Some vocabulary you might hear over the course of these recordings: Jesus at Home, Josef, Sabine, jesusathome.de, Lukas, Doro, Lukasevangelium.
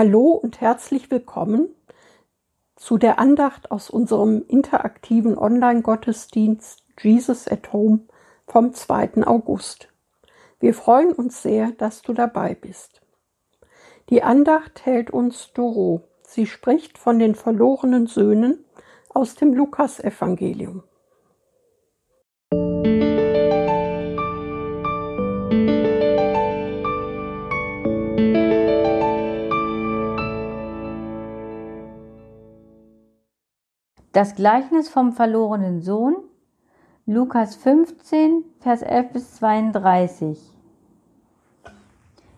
Hallo und herzlich willkommen zu der Andacht aus unserem interaktiven Online-Gottesdienst Jesus at Home vom 2. August. Wir freuen uns sehr, dass du dabei bist. Die Andacht hält uns Doro. Sie spricht von den verlorenen Söhnen aus dem Lukasevangelium. Das Gleichnis vom verlorenen Sohn, Lukas 15, Vers 11 bis 32.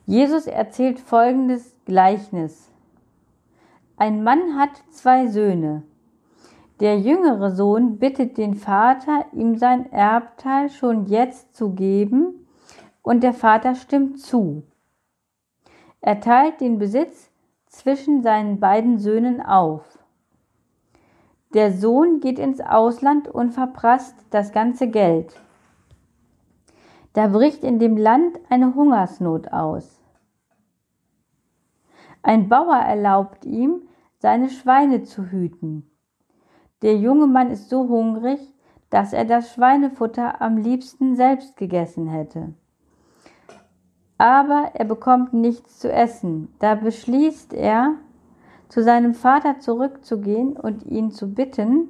Jesus erzählt folgendes Gleichnis. Ein Mann hat 2 Söhne. Der jüngere Sohn bittet den Vater, ihm sein Erbteil schon jetzt zu geben, und der Vater stimmt zu. Er teilt den Besitz zwischen seinen beiden Söhnen auf. Der Sohn geht ins Ausland und verprasst das ganze Geld. Da bricht in dem Land eine Hungersnot aus. Ein Bauer erlaubt ihm, seine Schweine zu hüten. Der junge Mann ist so hungrig, dass er das Schweinefutter am liebsten selbst gegessen hätte. Aber er bekommt nichts zu essen. Da beschließt er, zu seinem Vater zurückzugehen und ihn zu bitten,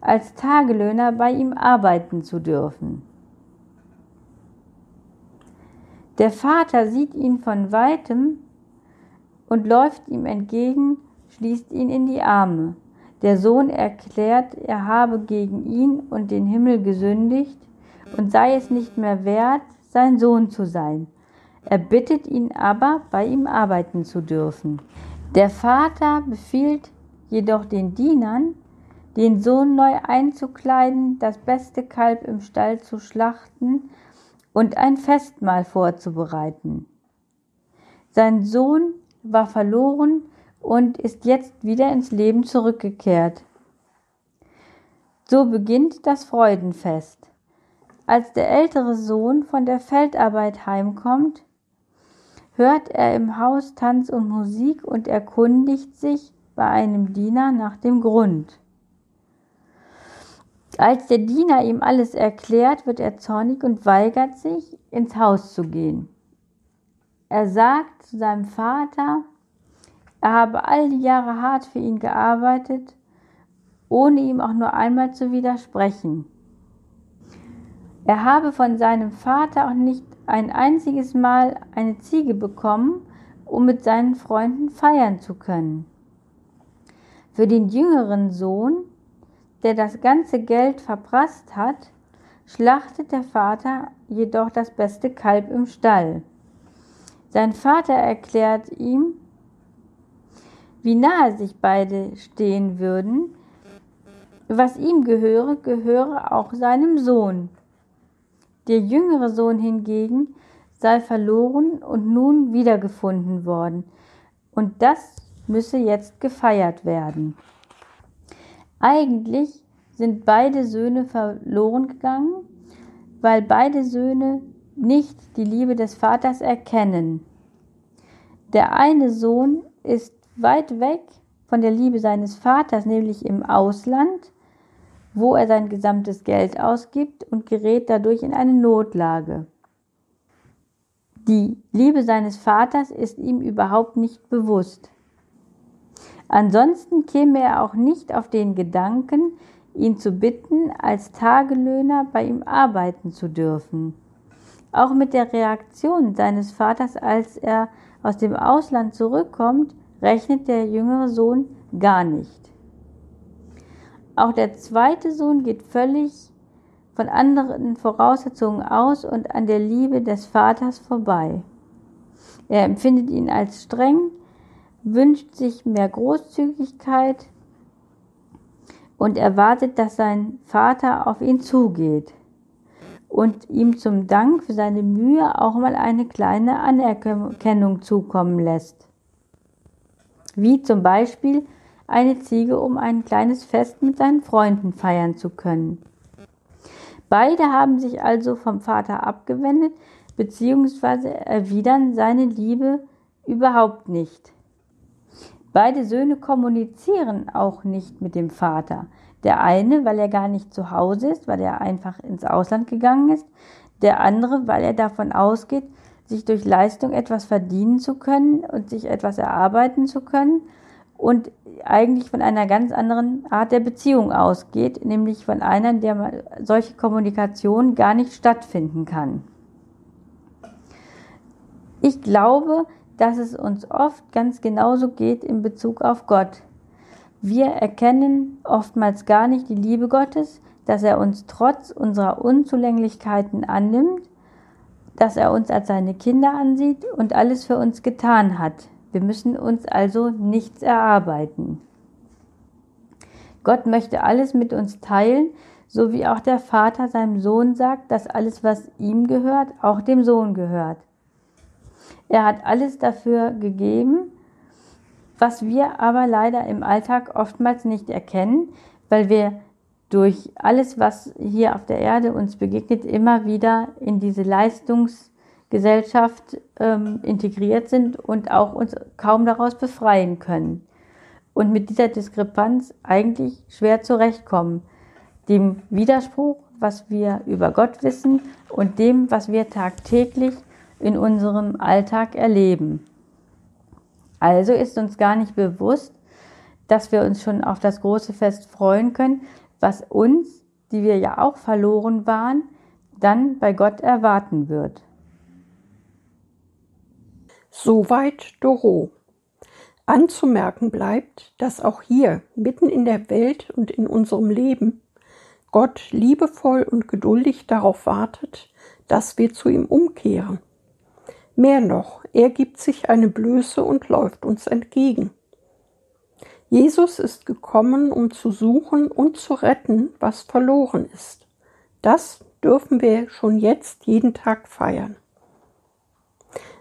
als Tagelöhner bei ihm arbeiten zu dürfen. Der Vater sieht ihn von Weitem und läuft ihm entgegen, schließt ihn in die Arme. Der Sohn erklärt, er habe gegen ihn und den Himmel gesündigt und sei es nicht mehr wert, sein Sohn zu sein. Er bittet ihn aber, bei ihm arbeiten zu dürfen. Der Vater befiehlt jedoch den Dienern, den Sohn neu einzukleiden, das beste Kalb im Stall zu schlachten und ein Festmahl vorzubereiten. Sein Sohn war verloren und ist jetzt wieder ins Leben zurückgekehrt. So beginnt das Freudenfest. Als der ältere Sohn von der Feldarbeit heimkommt, hört er im Haus Tanz und Musik und erkundigt sich bei einem Diener nach dem Grund. Als der Diener ihm alles erklärt, wird er zornig und weigert sich, ins Haus zu gehen. Er sagt zu seinem Vater, er habe all die Jahre hart für ihn gearbeitet, ohne ihm auch nur einmal zu widersprechen. Er habe von seinem Vater auch nicht ein einziges Mal eine Ziege bekommen, um mit seinen Freunden feiern zu können. Für den jüngeren Sohn, der das ganze Geld verprasst hat, schlachtet der Vater jedoch das beste Kalb im Stall. Sein Vater erklärt ihm, wie nahe sich beide stehen würden. Was ihm gehöre, gehöre auch seinem Sohn. Der jüngere Sohn hingegen sei verloren und nun wiedergefunden worden, und das müsse jetzt gefeiert werden. Eigentlich sind beide Söhne verloren gegangen, weil beide Söhne nicht die Liebe des Vaters erkennen. Der eine Sohn ist weit weg von der Liebe seines Vaters, nämlich im Ausland, wo er sein gesamtes Geld ausgibt und gerät dadurch in eine Notlage. Die Liebe seines Vaters ist ihm überhaupt nicht bewusst. Ansonsten käme er auch nicht auf den Gedanken, ihn zu bitten, als Tagelöhner bei ihm arbeiten zu dürfen. Auch mit der Reaktion seines Vaters, als er aus dem Ausland zurückkommt, rechnet der jüngere Sohn gar nicht. Auch der zweite Sohn geht völlig von anderen Voraussetzungen aus und an der Liebe des Vaters vorbei. Er empfindet ihn als streng, wünscht sich mehr Großzügigkeit und erwartet, dass sein Vater auf ihn zugeht und ihm zum Dank für seine Mühe auch mal eine kleine Anerkennung zukommen lässt. Wie zum Beispiel eine Ziege, um ein kleines Fest mit seinen Freunden feiern zu können. Beide haben sich also vom Vater abgewendet, beziehungsweise erwidern seine Liebe überhaupt nicht. Beide Söhne kommunizieren auch nicht mit dem Vater. Der eine, weil er gar nicht zu Hause ist, weil er einfach ins Ausland gegangen ist. Der andere, weil er davon ausgeht, sich durch Leistung etwas verdienen zu können und sich etwas erarbeiten zu können und eigentlich von einer ganz anderen Art der Beziehung ausgeht, nämlich von einer, in der solche Kommunikation gar nicht stattfinden kann. Ich glaube, dass es uns oft ganz genauso geht in Bezug auf Gott. Wir erkennen oftmals gar nicht die Liebe Gottes, dass er uns trotz unserer Unzulänglichkeiten annimmt, dass er uns als seine Kinder ansieht und alles für uns getan hat. Wir müssen uns also nichts erarbeiten. Gott möchte alles mit uns teilen, so wie auch der Vater seinem Sohn sagt, dass alles, was ihm gehört, auch dem Sohn gehört. Er hat alles dafür gegeben, was wir aber leider im Alltag oftmals nicht erkennen, weil wir durch alles, was hier auf der Erde uns begegnet, immer wieder in diese Leistungsgesellschaft integriert sind und auch uns kaum daraus befreien können. Und mit dieser Diskrepanz eigentlich schwer zurechtkommen. Dem Widerspruch, was wir über Gott wissen und dem, was wir tagtäglich in unserem Alltag erleben. Also ist uns gar nicht bewusst, dass wir uns schon auf das große Fest freuen können, was uns, die wir ja auch verloren waren, dann bei Gott erwarten wird. Soweit Doro. Anzumerken bleibt, dass auch hier, mitten in der Welt und in unserem Leben, Gott liebevoll und geduldig darauf wartet, dass wir zu ihm umkehren. Mehr noch, er gibt sich eine Blöße und läuft uns entgegen. Jesus ist gekommen, um zu suchen und zu retten, was verloren ist. Das dürfen wir schon jetzt jeden Tag feiern.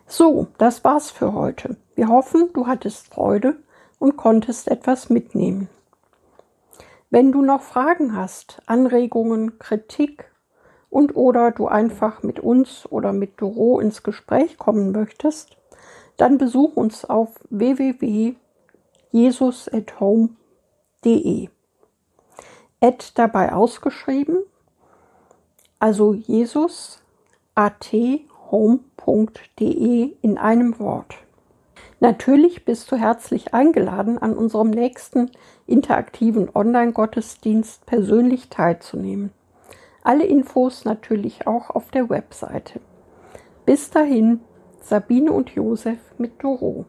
So, das war's für heute. Wir hoffen, du hattest Freude und konntest etwas mitnehmen. Wenn du noch Fragen hast, Anregungen, Kritik und oder du einfach mit uns oder mit Doro ins Gespräch kommen möchtest, dann besuch uns auf www.jesusathome.de. At dabei ausgeschrieben, also jesusathome.de in einem Wort. Natürlich bist du herzlich eingeladen, an unserem nächsten interaktiven Online-Gottesdienst persönlich teilzunehmen. Alle Infos natürlich auch auf der Webseite. Bis dahin, Sabine und Josef mit Doro.